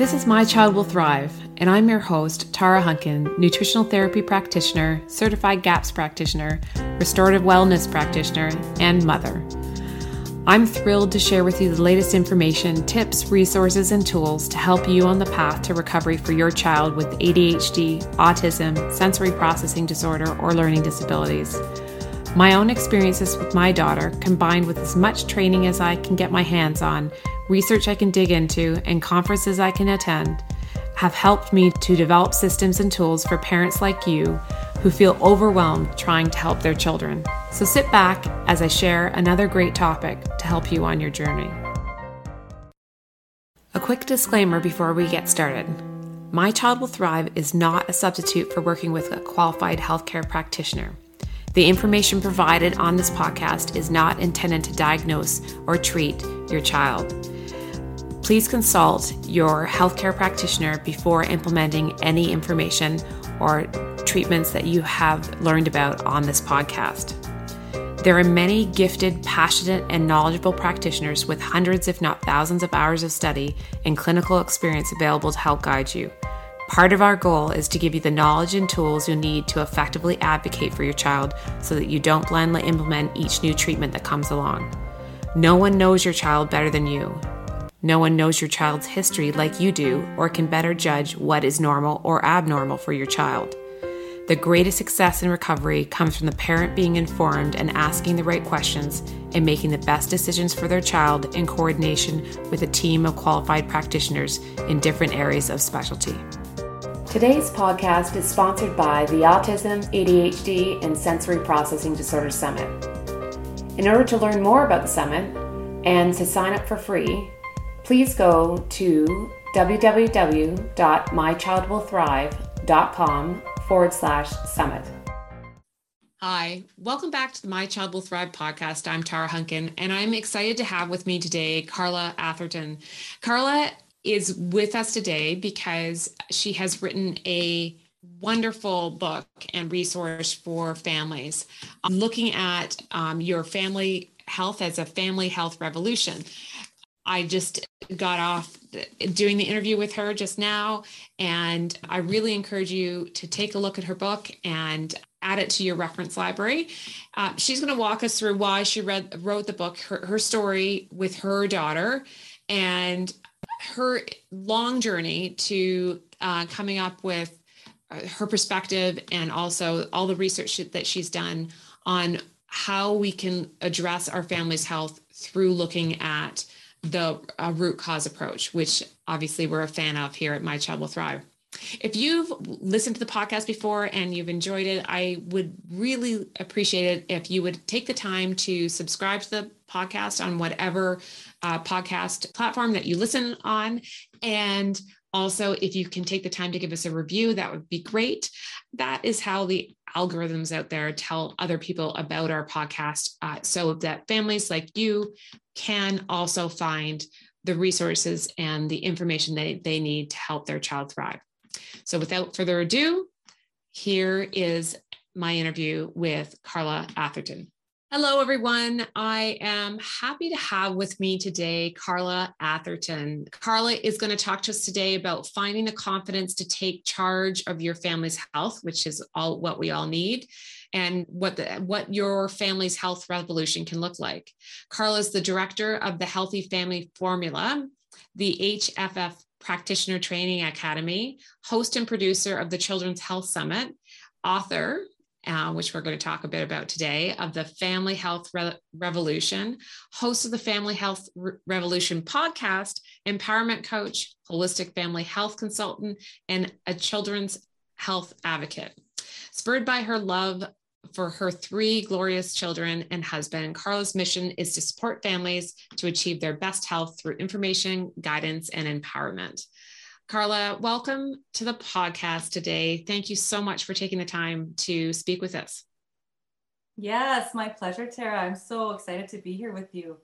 This is My Child Will Thrive, and I'm your host, Tara Hunkin, nutritional therapy practitioner, certified GAPS practitioner, restorative wellness practitioner, and mother. I'm thrilled to share with you the latest information, tips, resources, and tools to help you on the path to recovery for your child with ADHD, autism, sensory processing disorder, or learning disabilities. My own experiences with my daughter, combined with as much training as I can get my hands on, research I can dig into, and conferences I can attend, have helped me to develop systems and tools for parents like you who feel overwhelmed trying to help their children. So sit back as I share another great topic to help you on your journey. A quick disclaimer before we get started. My Child Will Thrive is not a substitute for working with a qualified healthcare practitioner. The information provided on this podcast is not intended to diagnose or treat your child. Please consult your healthcare practitioner before implementing any information or treatments that you have learned about on this podcast. There are many gifted, passionate, and knowledgeable practitioners with hundreds, if not thousands, of hours of study and clinical experience available to help guide you. Part of our goal is to give you the knowledge and tools you need to effectively advocate for your child so that you don't blindly implement each new treatment that comes along. No one knows your child better than you. No one knows your child's history like you do or can better judge what is normal or abnormal for your child. The greatest success in recovery comes from the parent being informed and asking the right questions and making the best decisions for their child in coordination with a team of qualified practitioners in different areas of specialty. Today's podcast is sponsored by the Autism, ADHD, and Sensory Processing Disorder Summit. In order to learn more about the summit and to sign up for free, please go to www.mychildwillthrive.com/summit. Hi, welcome back to the My Child Will Thrive podcast. I'm Tara Hunkin, and I'm excited to have with me today Carla Atherton. Carla is with us today because she has written a wonderful book and resource for families. I'm looking at your family health as a family health revolution. I just got off doing the interview with her just now, and I really encourage you to take a look at her book and add it to your reference library. She's going to walk us through why she wrote the book, her story with her daughter, and her long journey to coming up with her perspective and also all the research that she's done on how we can address our family's health through looking at the root cause approach, which obviously we're a fan of here at My Child Will Thrive. If you've listened to the podcast before and you've enjoyed it, I would really appreciate it if you would take the time to subscribe to the podcast on whatever podcast platform that you listen on. And also, if you can take the time to give us a review, that would be great. That is how the algorithms out there tell other people about our podcast so that families like you can also find the resources and the information that they need to help their child thrive. So without further ado, here is my interview with Carla Atherton. Hello, everyone. I am happy to have with me today, Carla Atherton. Carla is going to talk to us today about finding the confidence to take charge of your family's health, which is all what we all need, and what your family's health revolution can look like. Carla is the director of the Healthy Family Formula, the HFF Practitioner Training Academy, host and producer of the Children's Health Summit, author, which we're going to talk a bit about today, of the Family Health Revolution, host of the Family Health Revolution podcast, empowerment coach, holistic family health consultant, and a children's health advocate. Spurred by her love for her three glorious children and husband, Carla's mission is to support families to achieve their best health through information, guidance, and empowerment. Carla, welcome to the podcast today. Thank you so much for taking the time to speak with us. Yes, my pleasure, Tara. I'm so excited to be here with you.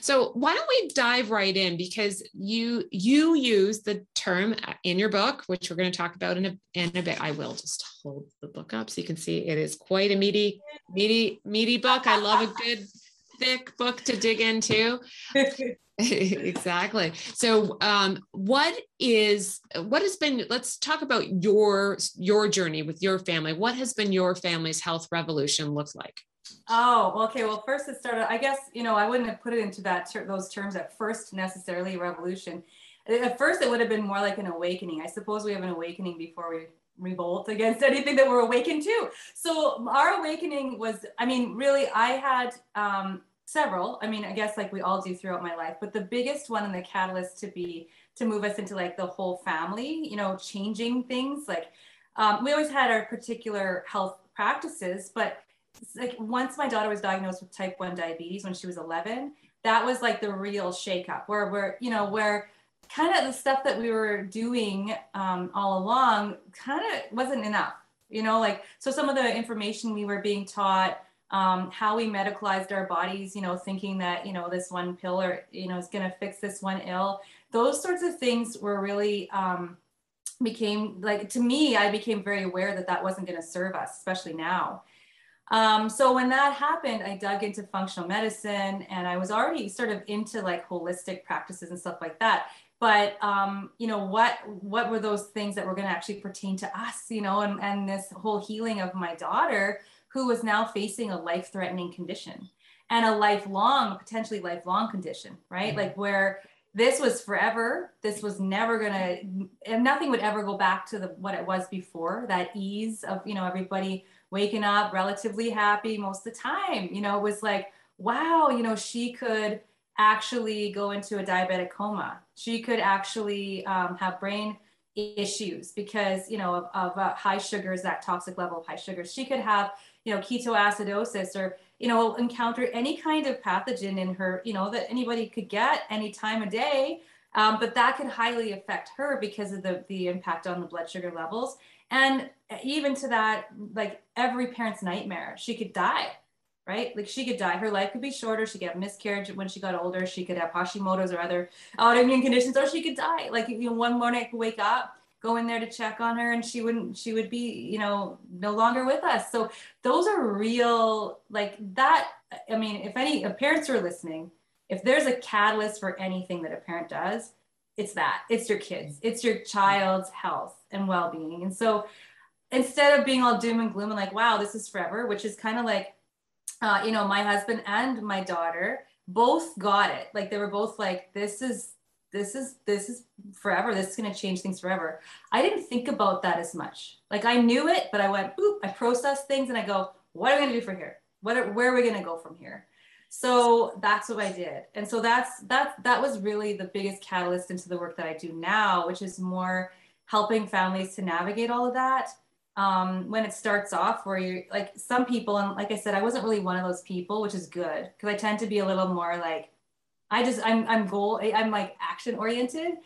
So why don't we dive right in, because you use the term in your book, which we're going to talk about in a bit. I will just hold the book up so you can see it is quite a meaty book. I love a good thick book to dig into. Exactly. So, let's talk about your journey with your family. What has been your family's health revolution look like? Oh, okay. Well, first it started, I guess, I wouldn't have put it into those terms at first necessarily, revolution. At first it would have been more like an awakening. I suppose we have an awakening before we revolt against anything that we're awakened to. So our awakening was, I had, several, I guess like we all do throughout my life, but the biggest one and the catalyst to move us into like the whole family, changing things. Like, we always had our particular health practices, but like once my daughter was diagnosed with type 1 diabetes when she was 11, that was like the real shakeup where we're kind of the stuff that we were doing, all along kind of wasn't enough, so some of the information we were being taught, how we medicalized our bodies, thinking that, this one pill or, is going to fix this one ill. Those sorts of things were really, I became very aware that wasn't going to serve us, especially now. So when that happened, I dug into functional medicine and I was already sort of into like holistic practices and stuff like that. But, what were those things that were going to actually pertain to us, and this whole healing of my daughter, who was now facing a life-threatening condition and a potentially lifelong condition, right? Like where this was forever, this was never gonna, and nothing would ever go back to what it was before, that ease of, everybody waking up relatively happy most of the time, it was like, wow, she could actually go into a diabetic coma. She could actually have brain issues because, of high sugars, that toxic level of high sugars. She could have, ketoacidosis or, encounter any kind of pathogen in her, that anybody could get any time of day. But that could highly affect her because of the impact on the blood sugar levels. And even to that, like every parent's nightmare, she could die, right? Like she could die. Her life could be shorter. She could have miscarriage when she got older. She could have Hashimoto's or other autoimmune conditions, or she could die. Like one morning I could wake up, go in there to check on her, and she would be, no longer with us. So those are real, like that. If any parents are listening, if there's a catalyst for anything that a parent does, it's your kids, it's your child's health and well-being. And so instead of being all doom and gloom and like, wow, this is forever, which is kind of like, my husband and my daughter both got it. Like they were both like, this is forever. This is going to change things forever. I didn't think about that as much. Like I knew it, but I went, boop, I processed things and I go, what am I going to do from here? Where are we going to go from here? So that's what I did. And so that was really the biggest catalyst into the work that I do now, which is more helping families to navigate all of that. When it starts off where you're like some people, and like I said, I wasn't really one of those people, which is good. Cause I tend to be a little more like, I'm like action oriented,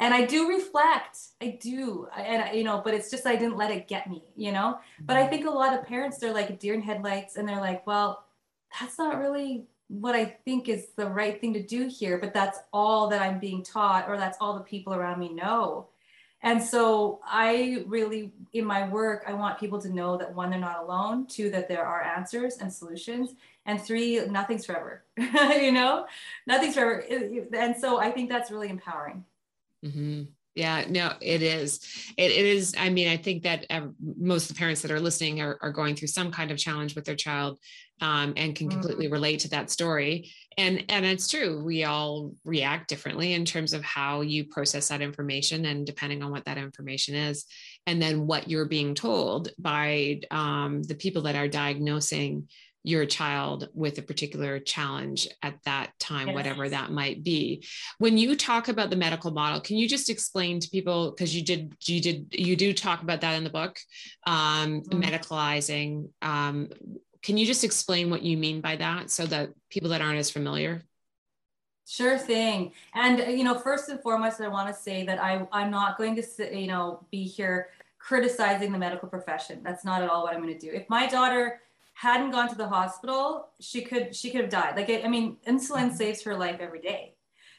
and I do reflect. I do. And but it's just, I didn't let it get me, but I think a lot of parents, they're like deer in headlights and they're like, well, that's not really what I think is the right thing to do here, but that's all that I'm being taught, or that's all the people around me know. And so I really, in my work, I want people to know that 1, they're not alone, 2, that there are answers and solutions, and 3, nothing's forever, nothing's forever. And so I think that's really empowering. Mm-hmm. Yeah, no, it is. It is. I think that most of the parents that are listening are going through some kind of challenge with their child, and can completely relate to that story. And it's true. We all react differently in terms of how you process that information, and depending on what that information is, and then what you're being told by the people that are diagnosing your child with a particular challenge at that time, yes, whatever that might be. When you talk about the medical model, can you just explain to people, because you do talk about that in the book, medicalizing. Can you just explain what you mean by that so that people that aren't as familiar? Sure thing. And, first and foremost, I want to say that I'm not going to, be here criticizing the medical profession. That's not at all what I'm going to do. If my daughter hadn't gone to the hospital, she could have died. Like, insulin saves her life every day.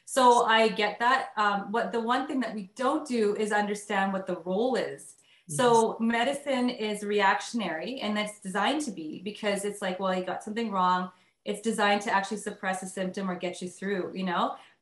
So I get that. What the one thing that we don't do is understand what the role is. Yes. So medicine is reactionary, and that's designed to be, because it's like, well, you got something wrong. It's designed to actually suppress a symptom or get you through,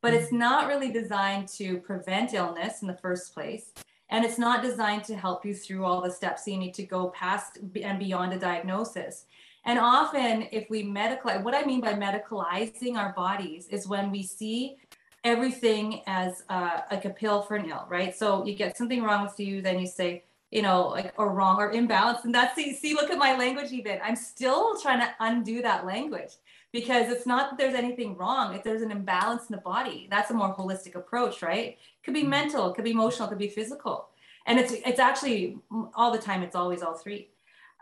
but it's not really designed to prevent illness in the first place. And it's not designed to help you through all the steps you need to go past and beyond a diagnosis. And often if we medicalize, what I mean by medicalizing our bodies is when we see everything as like a pill for an ill, right? So you get something wrong with you, then you say, you know, like, or wrong or imbalanced. And that's, see, look at my language even. I'm still trying to undo that language because it's not that there's anything wrong. If there's an imbalance in the body, that's a more holistic approach, right? Could be mental, could be emotional, could be physical. And it's actually all the time, it's always all three.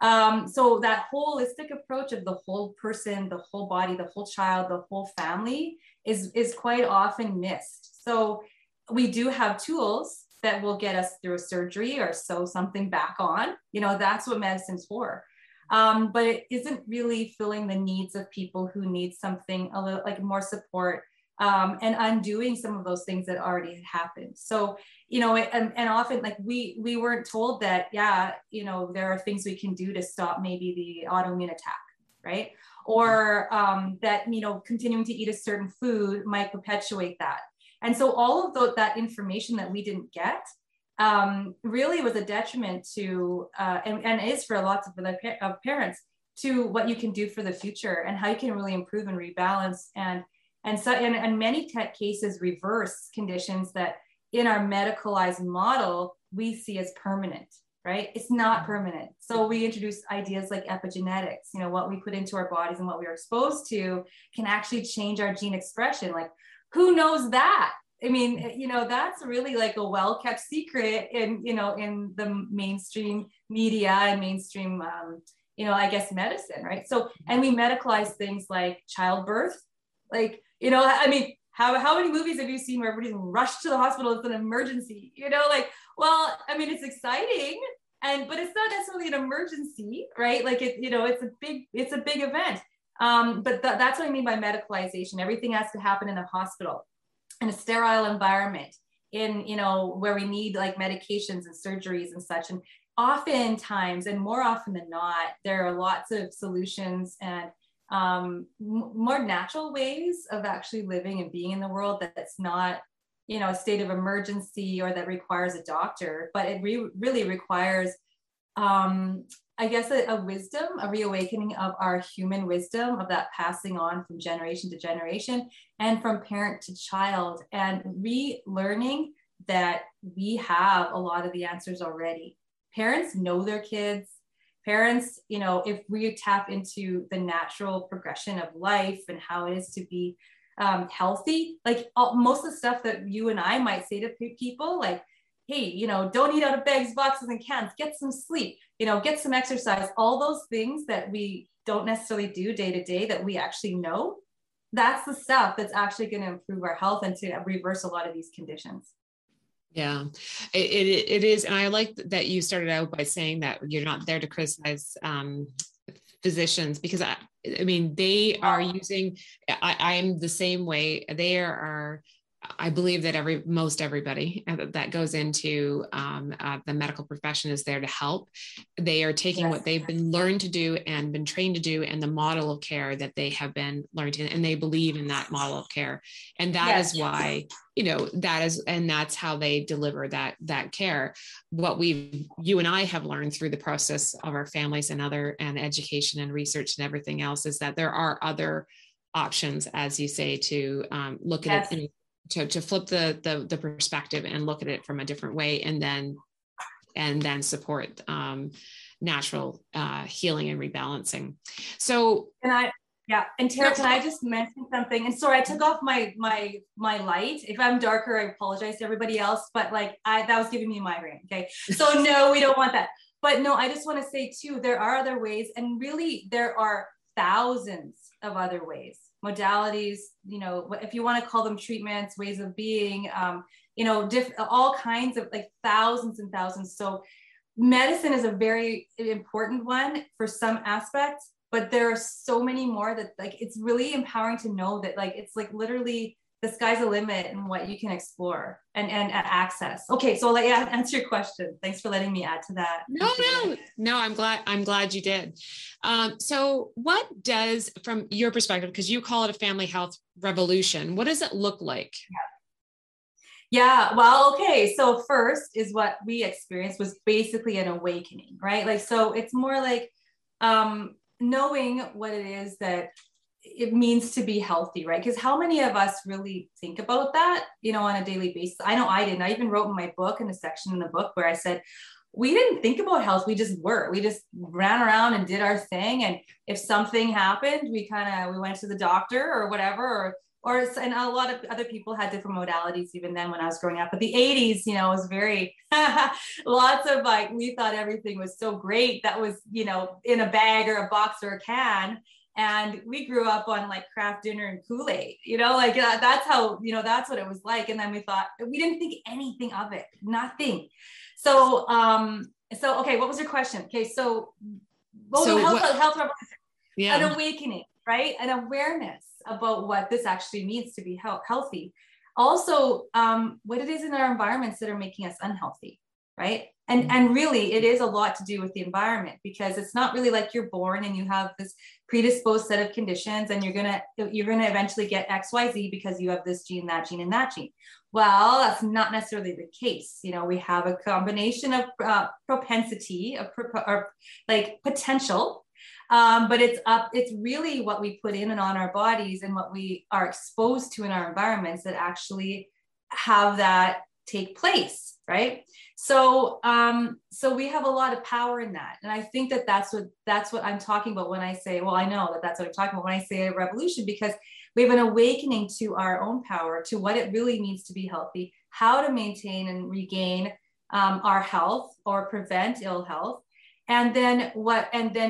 So that holistic approach of the whole person, the whole body, the whole child, the whole family is quite often missed. So we do have tools that will get us through a surgery or sew something back on, you know, that's what medicine's for. But it isn't really filling the needs of people who need something a little like more support, and undoing some of those things that already had happened. So, you know, and often like we weren't told that, yeah, you know, there are things we can do to stop maybe the autoimmune attack, right? Or that, you know, continuing to eat a certain food might perpetuate that. And so all of that information that we didn't get really was a detriment to, and is for lots of the parents, to what you can do for the future and how you can really improve and rebalance and many tech cases reverse conditions that in our medicalized model, we see as permanent, right? It's not permanent. So we introduce ideas like epigenetics, you know, what we put into our bodies and what we are exposed to can actually change our gene expression. Like, who knows that? I mean, you know, that's really like a well-kept secret in, you know, in the mainstream media and mainstream, you know, I guess medicine, right? So, and we medicalize things like childbirth. Like, you know, I mean, how many movies have you seen where everybody's rushed to the hospital as an emergency? You know, like, well, I mean, it's exciting, but it's not necessarily an emergency, right? Like, it, you know, it's a big event. But that's what I mean by medicalization. Everything has to happen in a hospital, in a sterile environment, in, you know, where we need like medications and surgeries and such. And oftentimes, and more often than not, there are lots of solutions and more natural ways of actually living and being in the world that's not, you know, a state of emergency or that requires a doctor, but it really requires, I guess, a wisdom, a reawakening of our human wisdom, of that passing on from generation to generation and from parent to child, and relearning that we have a lot of the answers already. Parents know their kids. Parents, you know, if we tap into the natural progression of life and how it is to be healthy, like most of the stuff that you and I might say to people, like, hey, you know, don't eat out of bags, boxes, and cans, get some sleep, you know, get some exercise, all those things that we don't necessarily do day to day that we actually know, that's the stuff that's actually going to improve our health and to reverse a lot of these conditions. Yeah, it is. And I like that you started out by saying that you're not there to criticize physicians, because I mean, they are using, I am the same way. They are, I believe that most everybody that goes into the medical profession is there to help. They are taking what they've been learned to do and been trained to do, and the model of care that they have been learned in, and they believe in that model of care. And that is why, you know, that's how they deliver that care. What you and I have learned through the process of our families and education and research and everything else is that there are other options, as you say, to look at it. To flip the perspective and look at it from a different way, and then support natural healing and rebalancing. So, and Tara, can I just mention something? And sorry, I took off my light. If I'm darker, I apologize to everybody else. But like that was giving me a migraine. Okay, so no, we don't want that. But no, I just want to say too, there are other ways, and really there are thousands of other ways. Modalities, you know, if you want to call them treatments, ways of being, you know, all kinds of, like, thousands and thousands. So medicine is a very important one for some aspects, but there are so many more that, like, it's really empowering to know that, like, it's like literally the sky's the limit in what you can explore and access. Okay. So let yeah, answer your question. Thanks for letting me add to that. No, I'm glad you did. So what does, from your perspective, cause you call it a family health revolution, what does it look like? Yeah. Well, okay. So first is what we experienced was basically an awakening, right? Like, so it's more like, knowing what it is that it means to be healthy, right? Because how many of us really think about that, you know, on a daily basis? I know I didn't. I even wrote in my book, in a section in the book where I said, we didn't think about health. We just were, we just ran around and did our thing. And if something happened, we went to the doctor or whatever, or, and a lot of other people had different modalities even then when I was growing up, but the 80s, you know, was very, lots of like, we thought everything was so great. That was, you know, in a bag or a box or a can. And we grew up on like Kraft dinner and Kool-Aid, you know, like that's how, you know, that's what it was like. And then we thought, we didn't think anything of it, nothing. So, okay. What was your question? Okay. So health revolution, yeah. An awakening, right? An awareness about what this actually means to be healthy. Also, what it is in our environments that are making us unhealthy, right? And really, it is a lot to do with the environment, because it's not really like you're born and you have this predisposed set of conditions and you're gonna eventually get XYZ because you have this gene, that gene, and that gene. Well, that's not necessarily the case. You know, we have a combination of propensity, potential, but it's really what we put in and on our bodies and what we are exposed to in our environments that actually have that take place, right? So we have a lot of power in that. And I think that that's what I'm talking about when I say, well, I know that that's what I'm talking about when I say a revolution, because we have an awakening to our own power, to what it really means to be healthy, how to maintain and regain our health or prevent ill health. And then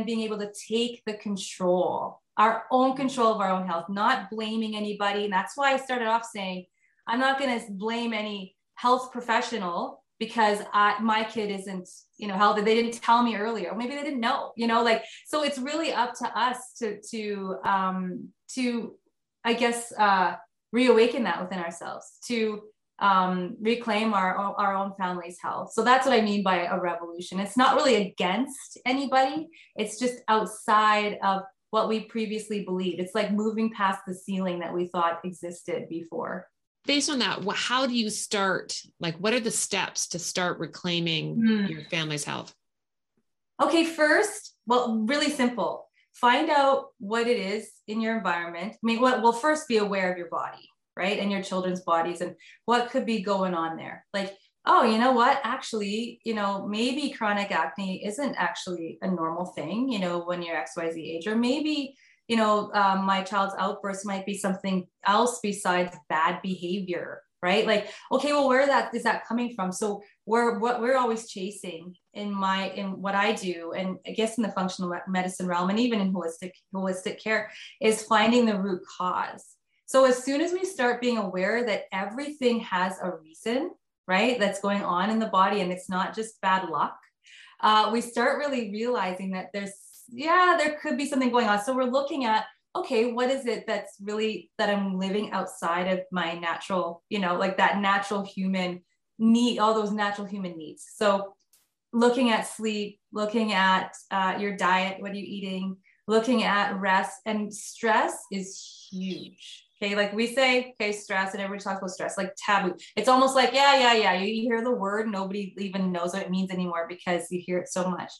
being able to take the control, our own control of our own health, not blaming anybody. And that's why I started off saying, I'm not going to blame any health professional because my kid isn't, you know, healthy. They didn't tell me earlier. Maybe they didn't know, you know, like, so it's really up to us to reawaken that within ourselves, to reclaim our own family's health. So that's what I mean by a revolution. It's not really against anybody. It's just outside of what we previously believed. It's like moving past the ceiling that we thought existed before. Based on that, how do you start? Like, what are the steps to start reclaiming your family's health? Okay. First, well, really simple. Find out what it is in your environment. I mean, well, first be aware of your body, right? And your children's bodies and what could be going on there. Like, oh, you know what? Actually, you know, maybe chronic acne isn't actually a normal thing, you know, when you're XYZ age, or maybe, you know, my child's outburst might be something else besides bad behavior, right? Like, okay, well, where is that coming from? So what we're always chasing in what I do, and I guess in the functional medicine realm, and even in holistic care, is finding the root cause. So as soon as we start being aware that everything has a reason, right, that's going on in the body, and it's not just bad luck, we start really realizing that there could be something going on. So we're looking at, okay, what is it that's really, that I'm living outside of my natural, you know, like that natural human need, all those natural human needs. So looking at sleep, looking at your diet, what are you eating, looking at rest, and stress is huge. Okay. Like we say, okay, stress, and everybody talks about stress, like taboo. It's almost like, you hear the word, nobody even knows what it means anymore because you hear it so much.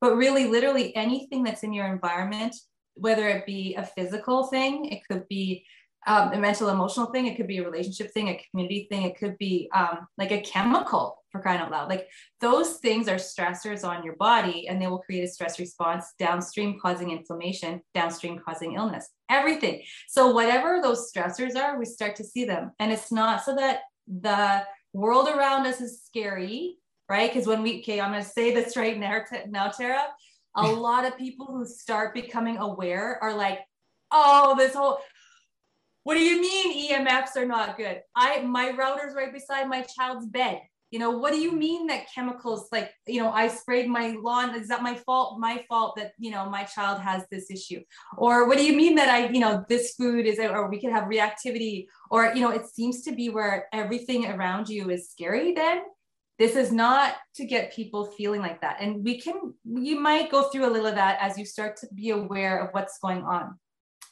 But really, literally anything that's in your environment, whether it be a physical thing, it could be a mental, emotional thing, it could be a relationship thing, a community thing, it could be like a chemical, for crying out loud. Like those things are stressors on your body, and they will create a stress response downstream, causing inflammation, downstream causing illness, everything. So whatever those stressors are, we start to see them. And it's not so that the world around us is scary, right? Because I'm going to say this right now, Tara, a lot of people who start becoming aware are like, oh, what do you mean EMFs are not good? My router's right beside my child's bed. you know, what do you mean that chemicals, like, you know, I sprayed my lawn. Is that my fault? My fault that, you know, my child has this issue. Or what do you mean that I, you know, this food is, or we could have reactivity, or, you know, it seems to be where everything around you is scary then. This is not to get people feeling like that. And we can, you might go through a little of that as you start to be aware of what's going on,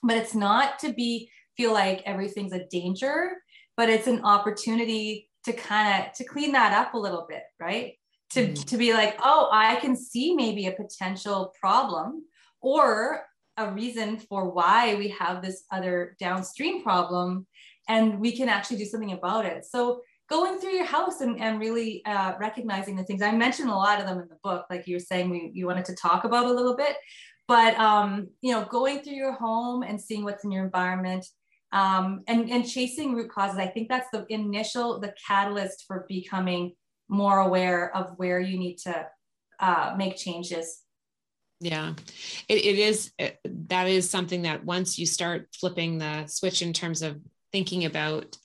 but it's not to be, feel like everything's a danger, but it's an opportunity to kind of, to clean that up a little bit, right? To be like, oh, I can see maybe a potential problem or a reason for why we have this other downstream problem, and we can actually do something about it. So going through your house and really recognizing the things. I mentioned a lot of them in the book, like you were saying, you wanted to talk about a little bit, but you know, going through your home and seeing what's in your environment, and chasing root causes. I think that's the initial, the catalyst for becoming more aware of where you need to make changes. Yeah, it is, that is something that once you start flipping the switch in terms of thinking about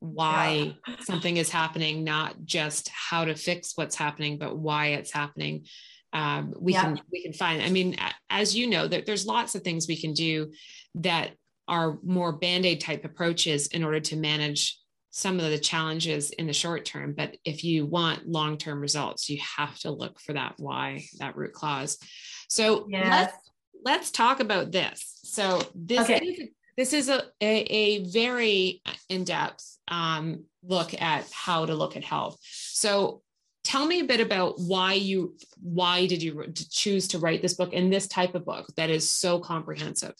why something is happening, not just how to fix what's happening, but why it's happening. We can find, I mean, as you know, there's lots of things we can do that are more Band-Aid type approaches in order to manage some of the challenges in the short term. But if you want long-term results, you have to look for that why, that root cause. So let's talk about this. So this is a very in-depth look at how to look at health. So tell me a bit about why did you choose to write this book, and this type of book that is so comprehensive?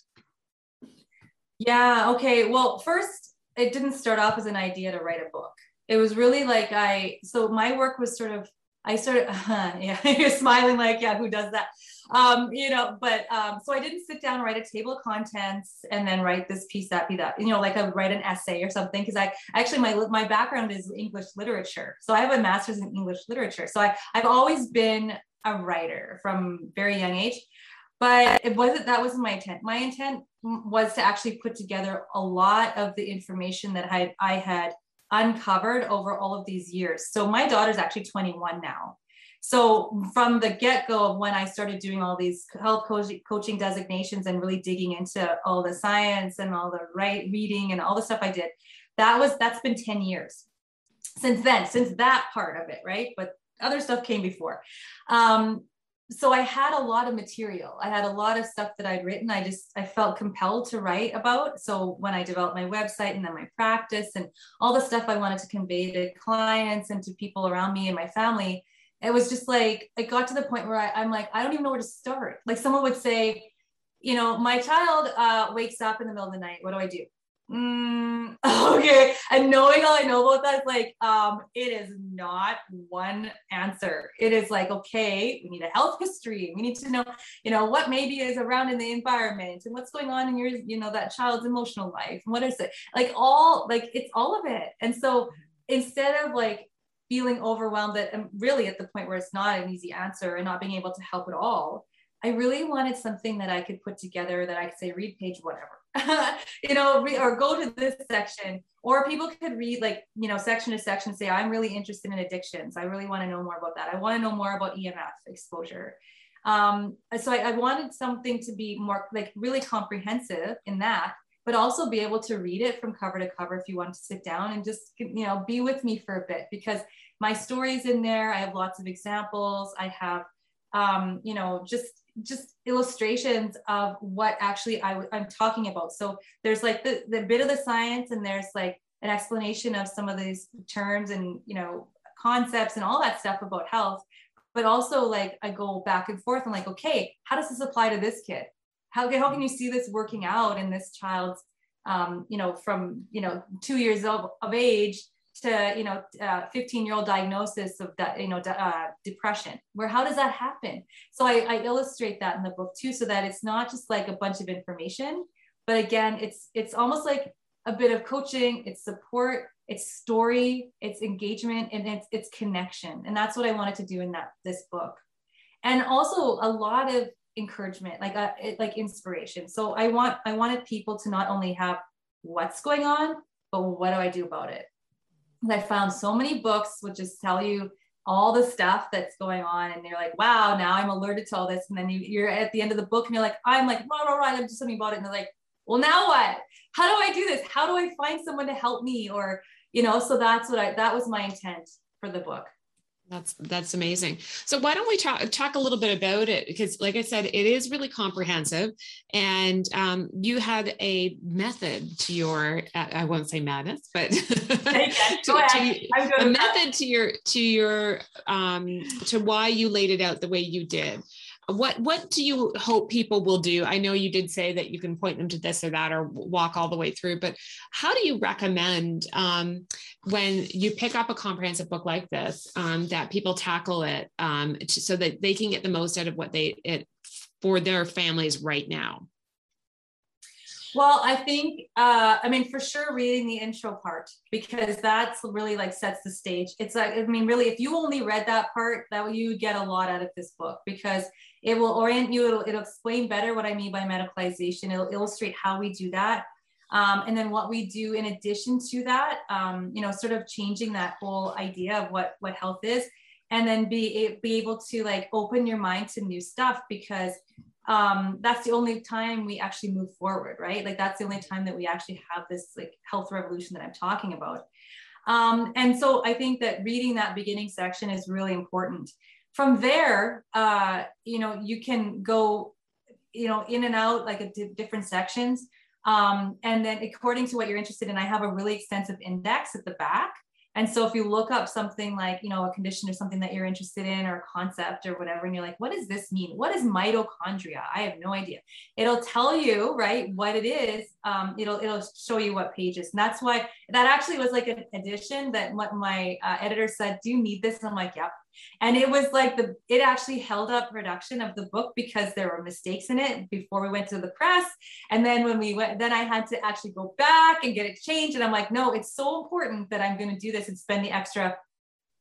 Yeah. Okay. Well, first, it didn't start off as an idea to write a book. It was really like my work was sort of, you're smiling like, yeah, who does that? You know, but, so I didn't sit down, write a table of contents and then write this piece, you know, like I write an essay or something. Cause I actually, my background is English literature. So I have a master's in English literature. So I've always been a writer from very young age, but that wasn't my intent. My intent was to actually put together a lot of the information that I had uncovered over all of these years. So my daughter's actually 21 now. So from the get-go of when I started doing all these health coaching designations and really digging into all the science and all the reading and all the stuff I did, that's been 10 years since that part of it, right? But other stuff came before. So I had a lot of material. I had a lot of stuff that I'd written. I felt compelled to write about. So when I developed my website and then my practice and all the stuff I wanted to convey to clients and to people around me and my family, it was just like, it got to the point where I'm like, I don't even know where to start. Like someone would say, you know, my child wakes up in the middle of the night. What do I do? Okay. And knowing all I know about that, like, it is not one answer. It is like, okay, we need a health history. We need to know, you know, what maybe is around in the environment and what's going on in your, you know, that child's emotional life. And what is it? Like it's all of it. And so instead of like feeling overwhelmed that I'm really at the point where it's not an easy answer and not being able to help at all, I really wanted something that I could put together that I could say, read page, whatever. You know, or go to this section, or people could read like, you know, section to section, say, I'm really interested in addictions. I really want to know more about that. I want to know more about EMF exposure. So I wanted something to be more like really comprehensive in that, but also be able to read it from cover to cover if you want to sit down and just, you know, be with me for a bit, because my story's in there. I have lots of examples. I have, you know, just illustrations of what actually I'm talking about. So there's like the bit of the science, and there's like an explanation of some of these terms and, you know, concepts and all that stuff about health. But also like I go back and forth and like, okay, how does this apply to this kid? How can you see this working out in this child's, you know, from, you know, 2 years of age to, you know, 15-year-old diagnosis of that, you know, depression, where, how does that happen? So I illustrate that in the book too, so that it's not just like a bunch of information, but again, it's almost like a bit of coaching, it's support, it's story, it's engagement, and it's connection. And that's what I wanted to do in this book. And also a lot of encouragement, like inspiration. So I wanted people to not only have what's going on, but what do I do about it? I found so many books which just tell you all the stuff that's going on, and you're like, wow, now I'm alerted to all this. And then you're at the end of the book and you're like, I'm like, right, I'm just something about it. And they're like, well, now what? How do I do this? How do I find someone to help me? Or, you know, so that's what that was my intent for the book. That's amazing. So why don't we talk a little bit about it? Because like I said, it is really comprehensive, and you had a method to your, I won't say madness, but a method to why you laid it out the way you did. What do you hope people will do? I know you did say that you can point them to this or that or walk all the way through, but how do you recommend when you pick up a comprehensive book like this that people tackle it so that they can get the most out of what it for their families right now? Well, I think, I mean, for sure reading the intro part, because that's really like sets the stage. It's like, I mean, really, if you only read that part, that you would get a lot out of this book, because it will orient you. It'll explain better what I mean by medicalization. It'll illustrate how we do that. And then what we do in addition to that, you know, sort of changing that whole idea of what health is, and then be able to like open your mind to new stuff, because that's the only time we actually move forward, right? Like that's the only time that we actually have this like health revolution that I'm talking about. And so I think that reading that beginning section is really important. From there, you know, you can go, you know, in and out like a different sections. And then according to what you're interested in, I have a really extensive index at the back. And so if you look up something like, you know, a condition or something that you're interested in, or a concept or whatever, and you're like, what does this mean? What is mitochondria? I have no idea. It'll tell you, right, what it is. It'll show you what pages. And that's why that actually was like an addition that what my editor said, do you need this? And I'm like, yep. And it was like it actually held up production of the book, because there were mistakes in it before we went to the press. And then when we went, then I had to actually go back and get it changed. And I'm like, no, it's so important that I'm going to do this and spend the extra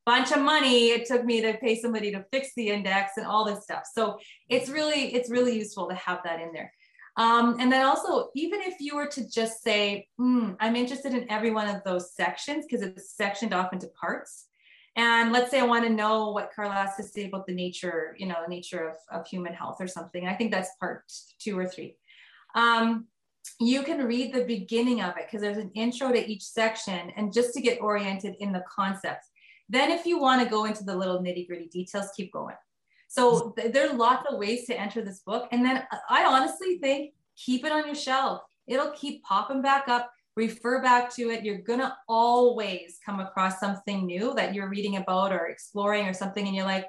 bunch of money it took me to pay somebody to fix the index and all this stuff. So it's really useful to have that in there. And then also, even if you were to just say, I'm interested in every one of those sections, because it's sectioned off into parts. And let's say I want to know what Carla has to say about the nature, you know, nature of human health or something. I think that's part 2 or 3. You can read the beginning of it, because there's an intro to each section, and just to get oriented in the concepts. Then if you want to go into the little nitty-gritty details, keep going. So there are lots of ways to enter this book. And then I honestly think keep it on your shelf. It'll keep popping back up. Refer back to it. You're going to always come across something new that you're reading about or exploring or something. And you're like,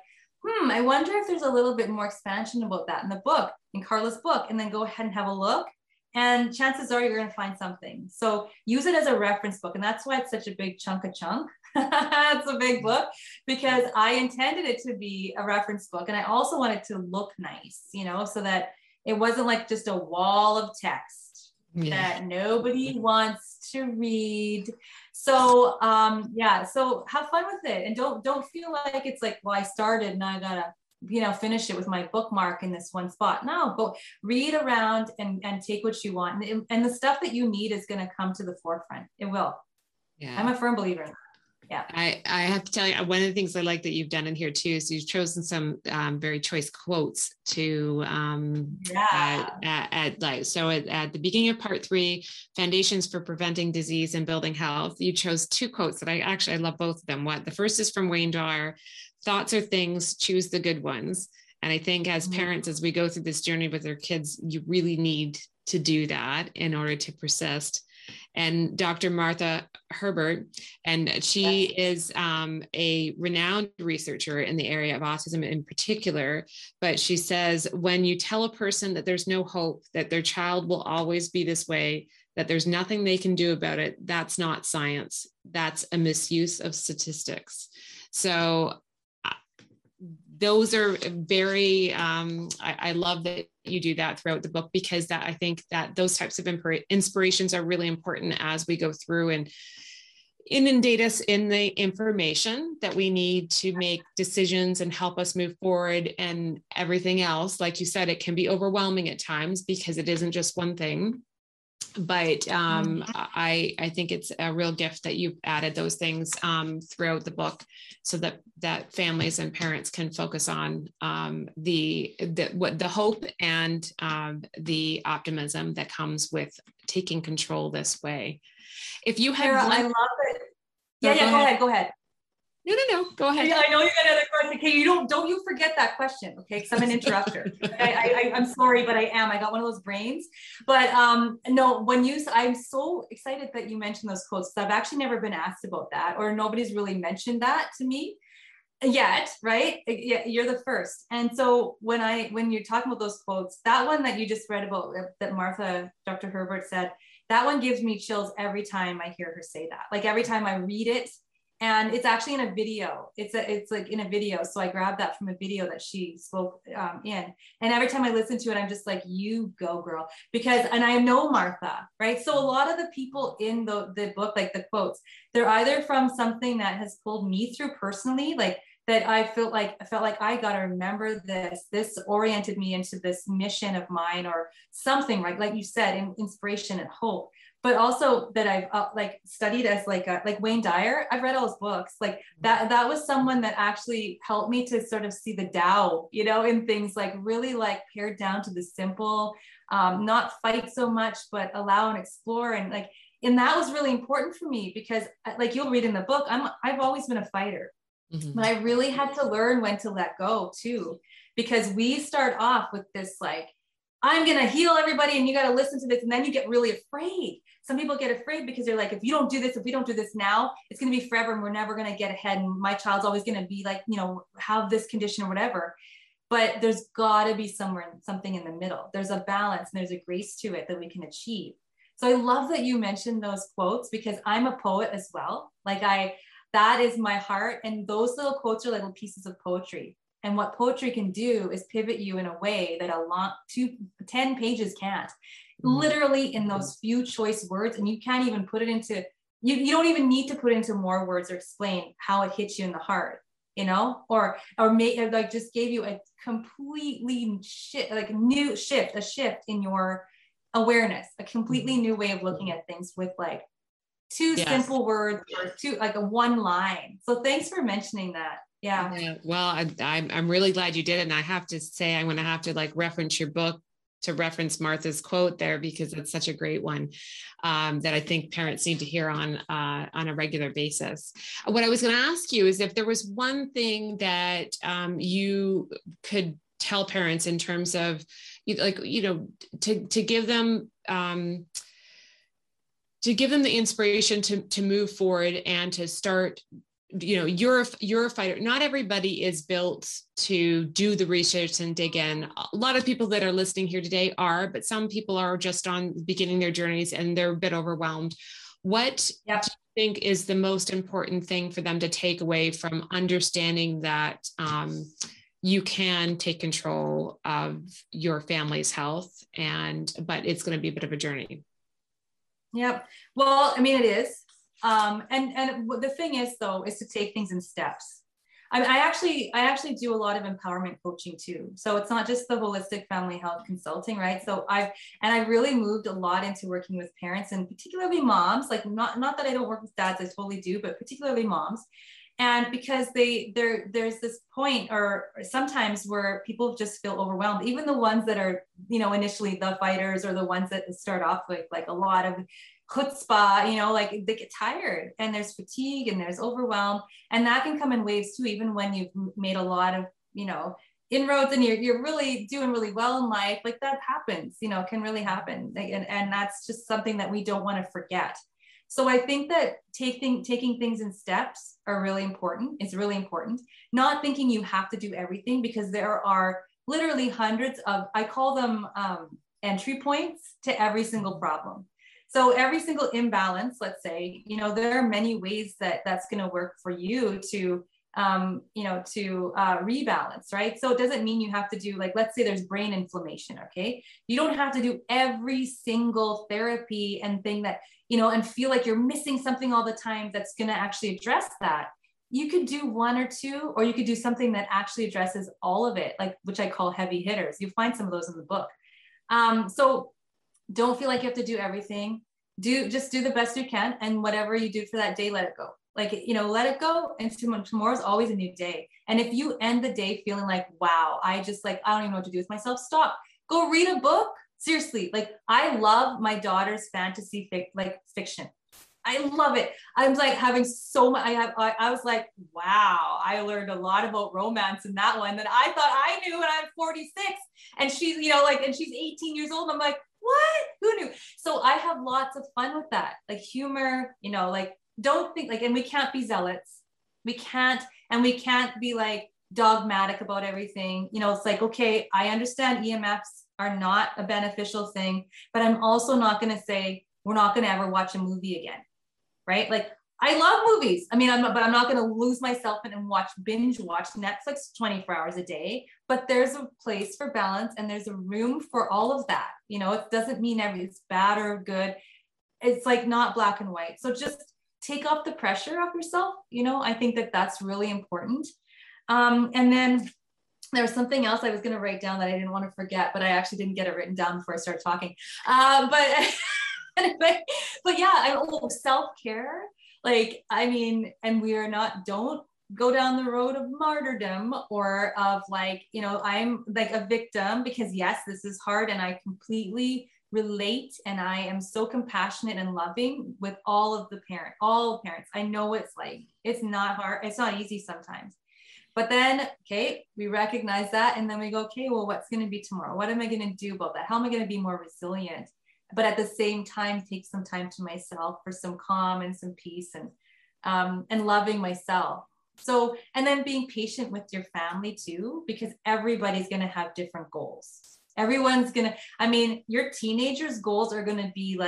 I wonder if there's a little bit more expansion about that in the book, in Carla's book, and then go ahead and have a look. And chances are you're going to find something. So use it as a reference book. And that's why it's such a big chunk. It's a big book, because I intended it to be a reference book. And I also wanted it to look nice, you know, so that it wasn't like just a wall of text. Yeah. That nobody wants to read. So yeah, so have fun with it, and don't feel like it's like, well, I started and I gotta, you know, finish it with my bookmark in this one spot. No, go read around and take what you want, and the stuff that you need is going to come to the forefront. It will. Yeah, I'm a firm believer in that. Yeah, I have to tell you, one of the things I like that you've done in here too is you've chosen some very choice quotes to at the beginning of part 3, foundations for preventing disease and building health. You chose 2 quotes that I love both of them. The first is from Wayne Dyer: "Thoughts are things, choose the good ones." And I think as parents, as we go through this journey with our kids, you really need to do that in order to persist. And Dr. Martha Herbert, and she is a renowned researcher in the area of autism in particular, but she says, when you tell a person that there's no hope, that their child will always be this way, that there's nothing they can do about it, that's not science. That's a misuse of statistics. So those are very, I love that you do that throughout the book, because that I think that those types of inspirations are really important as we go through and inundate us in the information that we need to make decisions and help us move forward and everything else. Like you said, it can be overwhelming at times, because it isn't just one thing. But I think it's a real gift that you've added those things throughout the book, so that families and parents can focus on the hope and the optimism that comes with taking control this way. If you have, Tara, I love it. Yeah, yeah. Go ahead. No. Go ahead. Yeah, I know you got another question. Okay, don't you forget that question. Okay, because I'm an interrupter. I'm sorry, but I am. I got one of those brains. But no, I'm so excited that you mentioned those quotes. I've actually never been asked about that, or nobody's really mentioned that to me yet, right? Yeah, you're the first. And so when you're talking about those quotes, that one that you just read about that Martha, Dr. Herbert said, that one gives me chills every time I hear her say that. Like every time I read it. And it's actually in a video. It's like in a video. So I grabbed that from a video that she spoke in. And every time I listen to it, I'm just like, you go, girl. And I know Martha, right? So a lot of the people in the book, like the quotes, they're either from something that has pulled me through personally, like that I felt like I got to remember this. This oriented me into this mission of mine or something, right? Like you said, inspiration and hope. But also that I've like studied as like Wayne Dyer. I've read all his books. Like that was someone that actually helped me to sort of see the Tao, you know, in things, like really like pared down to the simple, not fight so much, but allow and explore. And that was really important for me because, like you'll read in the book, I've always been a fighter, mm-hmm. but I really had to learn when to let go too, because we start off with this, like, I'm going to heal everybody and you got to listen to this. And then you get really afraid. Some people get afraid because they're like, if we don't do this now, it's going to be forever and we're never going to get ahead. And my child's always going to be like, you know, have this condition or whatever. But there's got to be something in the middle. There's a balance and there's a grace to it that we can achieve. So I love that you mentioned those quotes because I'm a poet as well. Like that is my heart. And those little quotes are little pieces of poetry. And what poetry can do is pivot you in a way that 10 pages can't, literally in those few choice words. And you can't even put it into, you don't even need to put into more words or explain how it hits you in the heart, you know, or just gave you a completely shift in your awareness, a completely new way of looking at things with like two simple words or one line. So thanks for mentioning that. Yeah. Well, I'm really glad you did it. And I have to say, I'm going to have to like reference your book to reference Martha's quote there, because it's such a great one that I think parents need to hear on a regular basis. What I was going to ask you is if there was one thing that you could tell parents in terms of like, you know, to give them, the inspiration to move forward and to start. You know, you're a fighter. Not everybody is built to do the research and dig in. A lot of people that are listening here today are, but some people are just on beginning their journeys and they're a bit overwhelmed. What do you think is the most important thing for them to take away from understanding that you can take control of your family's health, but it's going to be a bit of a journey? Yep. Well, I mean, it is. And the thing is though, is to take things in steps. I actually do a lot of empowerment coaching too. So it's not just the holistic family health consulting, right? So I really moved a lot into working with parents and particularly moms, like not that I don't work with dads, I totally do, but particularly moms. And because there's this point or sometimes where people just feel overwhelmed, even the ones that are, you know, initially the fighters or the ones that start off with like a lot of chutzpah, you know, like they get tired and there's fatigue and there's overwhelm, and that can come in waves too, even when you've made a lot of, you know, inroads and you're really doing really well in life, like that happens, you know, can really happen. And that's just something that we don't want to forget. So I think that taking things in steps are really important. It's really important. Not thinking you have to do everything, because there are literally hundreds of, I call them entry points to every single problem. So every single imbalance, let's say, you know, there are many ways that that's going to work for you to, you know, to rebalance, right? So it doesn't mean you have to do, like, let's say there's brain inflammation, okay? You don't have to do every single therapy and thing that, you know, and feel like you're missing something all the time that's going to actually address that. You could do one or two, or you could do something that actually addresses all of it, like, which I call heavy hitters. You'll find some of those in the book. So Don't feel like you have to do everything. Just do the best you can. And whatever you do for that day, let it go. Like, you know, let it go. And tomorrow's always a new day. And if you end the day feeling like, wow, I don't even know what to do with myself. Stop. Go read a book. Seriously. Like, I love my daughter's fantasy fiction. I love it. I'm like having so much. I was like, wow, I learned a lot about romance in that one that I thought I knew, and I'm 46 and she's, and she's 18 years old. I'm like, what? Who knew? So I have lots of fun with that. Like humor, don't think and we can't be zealots. We can't be like dogmatic about everything. It's like, okay, I understand EMFs are not a beneficial thing, but I'm also not going to say, we're not going to ever watch a movie again. Right? Like, I love movies. But I'm not going to lose myself and binge watch Netflix 24 hours a day, but there's a place for balance and there's a room for all of that. It doesn't mean everything's bad or good. It's like not black and white. So just take off the pressure of yourself. I think that that's really important. And then there was something else I was going to write down that I didn't want to forget, but I actually didn't get it written down before I started talking. But yeah, self-care. And we are not, don't go down the road of martyrdom or of I'm like a victim, because yes, this is hard and I completely relate. And I am so compassionate and loving with all parents. I know it's it's not hard. It's not easy sometimes, but then, okay, we recognize that. And then we go, okay, well, what's going to be tomorrow? What am I going to do about that? How am I going to be more resilient? But at the same time, take some time to myself for some calm and some peace and loving myself. So, and then being patient with your family too, because everybody's going to have different goals. Everyone's going to, your teenager's goals are going to be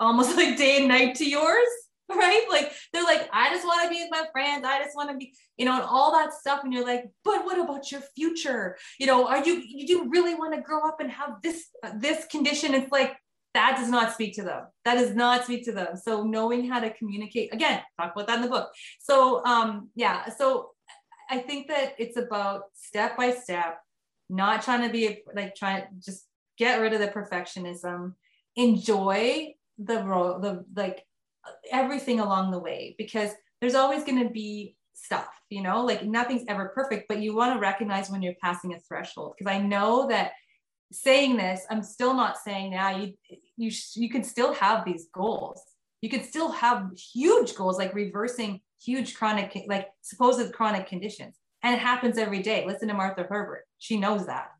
almost like day and night to yours, right? They're like, I just want to be with my friends. I just want to be, and all that stuff. And you're like, but what about your future? You do really want to grow up and have this condition? It's like, that does not speak to them. That does not speak to them. So knowing how to communicate, again, talk about that in the book. So, yeah. So I think that it's about step by step, not trying to be just get rid of the perfectionism, enjoy everything along the way, because there's always going to be stuff, nothing's ever perfect, but you want to recognize when you're passing a threshold. Because I know that saying this, I'm still not saying now you can still have these goals. You can still have huge goals, like reversing huge chronic, supposed chronic conditions. And it happens every day. Listen to Martha Herbert. She knows that.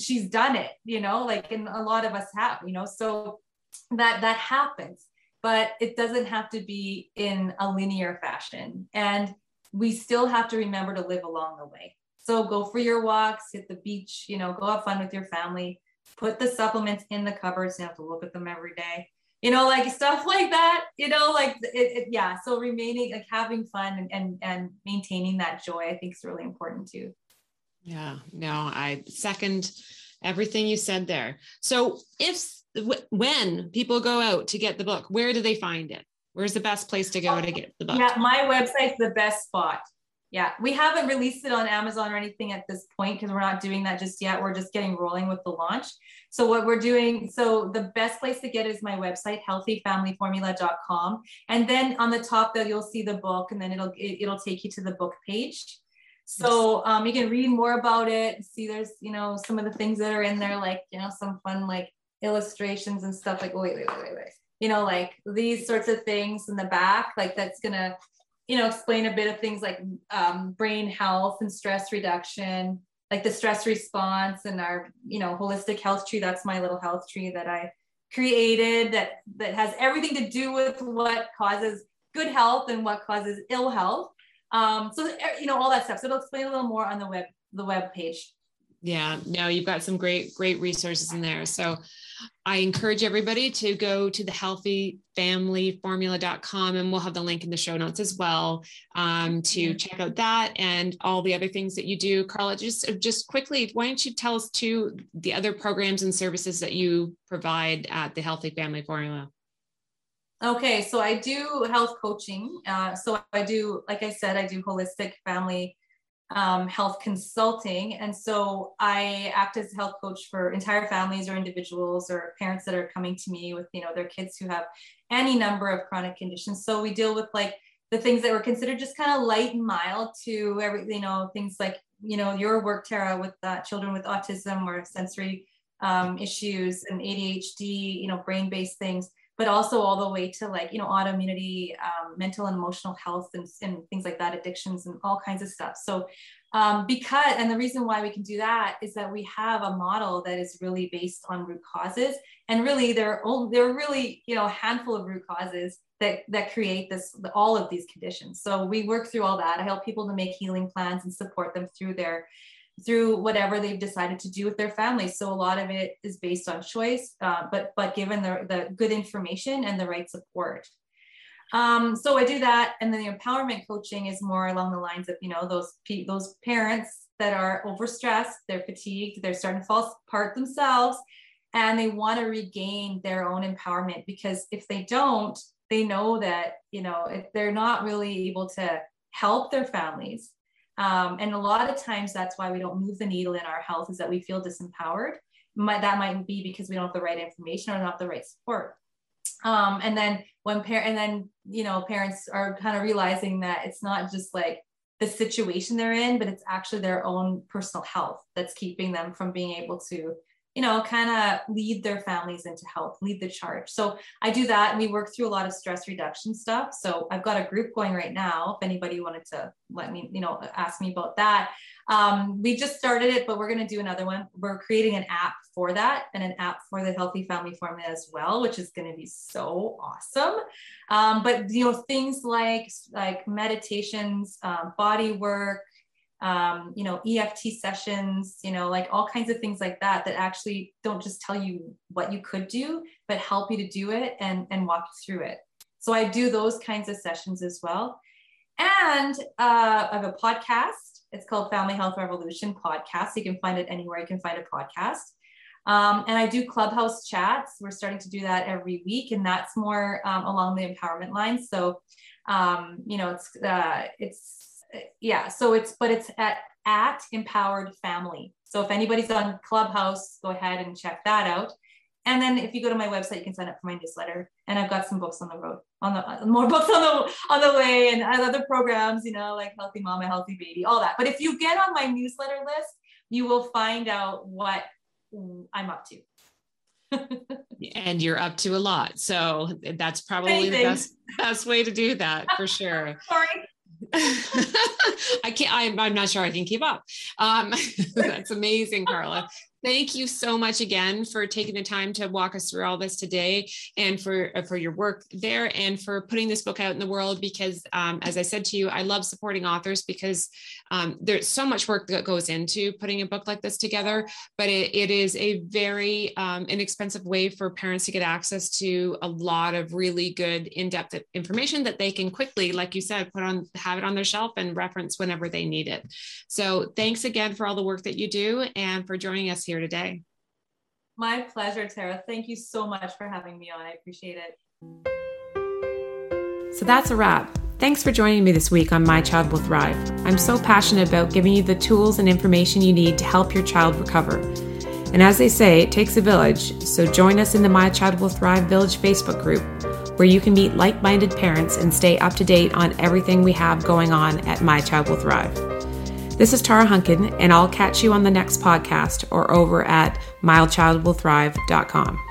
She's done it, and a lot of us have, so that happens. But it doesn't have to be in a linear fashion. And we still have to remember to live along the way. So go for your walks, hit the beach, go have fun with your family, put the supplements in the cupboard so you have to look at them every day, stuff like that, yeah. So remaining, having fun and maintaining that joy, I think is really important too. Yeah, no, I second everything you said there. So when people go out to get the book, where do they find it? Where's the best place to go to get the book? Yeah, my website's the best spot. Yeah, we haven't released it on Amazon or anything at this point because we're not doing that just yet. We're just getting rolling with the launch. So what we're doing, so the best place to get is my website, healthyfamilyformula.com. And then on the top there, you'll see the book, and then it'll take you to the book page. So you can read more about it. See, there's, some of the things that are in there, some fun, illustrations and stuff wait, these sorts of things in the back, that's going to, explain a bit of things brain health and stress reduction, the stress response and our, holistic health tree. That's my little health tree that I created that has everything to do with what causes good health and what causes ill health. So all that stuff. So it'll explain a little more on the web page. Yeah, no, you've got some great resources in there. So I encourage everybody to go to the healthyfamilyformula.com, and we'll have the link in the show notes as well to check out that and all the other things that you do. Carla, just quickly, why don't you tell us too the other programs and services that you provide at the Healthy Family Formula? Okay, so I do health coaching. So I do, I do holistic family health consulting. And so I act as a health coach for entire families or individuals or parents that are coming to me with, you know, their kids who have any number of chronic conditions. So we deal with like the things that were considered just kind of light and mild to every, you know, things like, you know, your work, Tara, with children with autism or sensory issues and ADHD, you know, brain-based things, but also all the way to like, you know, autoimmunity, mental and emotional health and things like that, addictions and all kinds of stuff. So because, and the reason why we can do that is that we have a model that is really based on root causes. And really there are really, you know, a handful of root causes that create this, all of these conditions. So we work through all that. I help people to make healing plans and support them through their, through whatever they've decided to do with their family. So a lot of it is based on choice, but given the good information and the right support. So I do that. And then the empowerment coaching is more along the lines of, you know, those parents that are overstressed, they're fatigued, they're starting to fall apart themselves, and they want to regain their own empowerment, because if they don't, they know that, you know, if they're not really able to help their families. And a lot of times that's why we don't move the needle in our health, is that we feel disempowered. That might be because we don't have the right information or not the right support. And then you know, parents are kind of realizing that it's not just like the situation they're in, but it's actually their own personal health that's keeping them from being able to, you know, kind of lead their families into health, lead the charge. So I do that, and we work through a lot of stress reduction stuff. So I've got a group going right now. If anybody wanted to let me, you know, ask me about that. We just started it, but we're going to do another one. We're creating an app for that, and an app for the Healthy Family Formula as well, which is going to be so awesome. But, you know, things like meditations, body work, you know, EFT sessions, you know, like all kinds of things like that, that actually don't just tell you what you could do, but help you to do it and walk you through it. So I do those kinds of sessions as well. And I have a podcast. It's called Family Health Revolution Podcast. You can find it anywhere you can find a podcast. And I do Clubhouse chats. We're starting to do that every week, and that's more along the empowerment line. So, you know, it's at Empowered Family. So if anybody's on Clubhouse, go ahead and check that out. And then if you go to my website, you can sign up for my newsletter. And I've got some books on the road, more books on the way, and other programs, you know, like Healthy Mama, Healthy Baby, all that. But if you get on my newsletter list, you will find out what I'm up to. And you're up to a lot. So that's probably the best way to do that, for sure. Sorry. I'm not sure I can keep up. That's amazing, Carla. Thank you so much again for taking the time to walk us through all this today, and for your work there, and for putting this book out in the world, because as I said to you, I love supporting authors, because there's so much work that goes into putting a book like this together, but it is a very inexpensive way for parents to get access to a lot of really good in-depth information that they can quickly, like you said, have it on their shelf and reference whenever they need it. So thanks again for all the work that you do, and for joining us here today. My pleasure, Tara. Thank you so much for having me on. I appreciate it. So that's a wrap. Thanks for joining me this week on My Child Will Thrive. I'm so passionate about giving you the tools and information you need to help your child recover. And as they say, it takes a village. So join us in the My Child Will Thrive Village Facebook group, where you can meet like-minded parents and stay up to date on everything we have going on at My Child Will Thrive. This is Tara Hunkin, and I'll catch you on the next podcast or over at mychildwillthrive.com.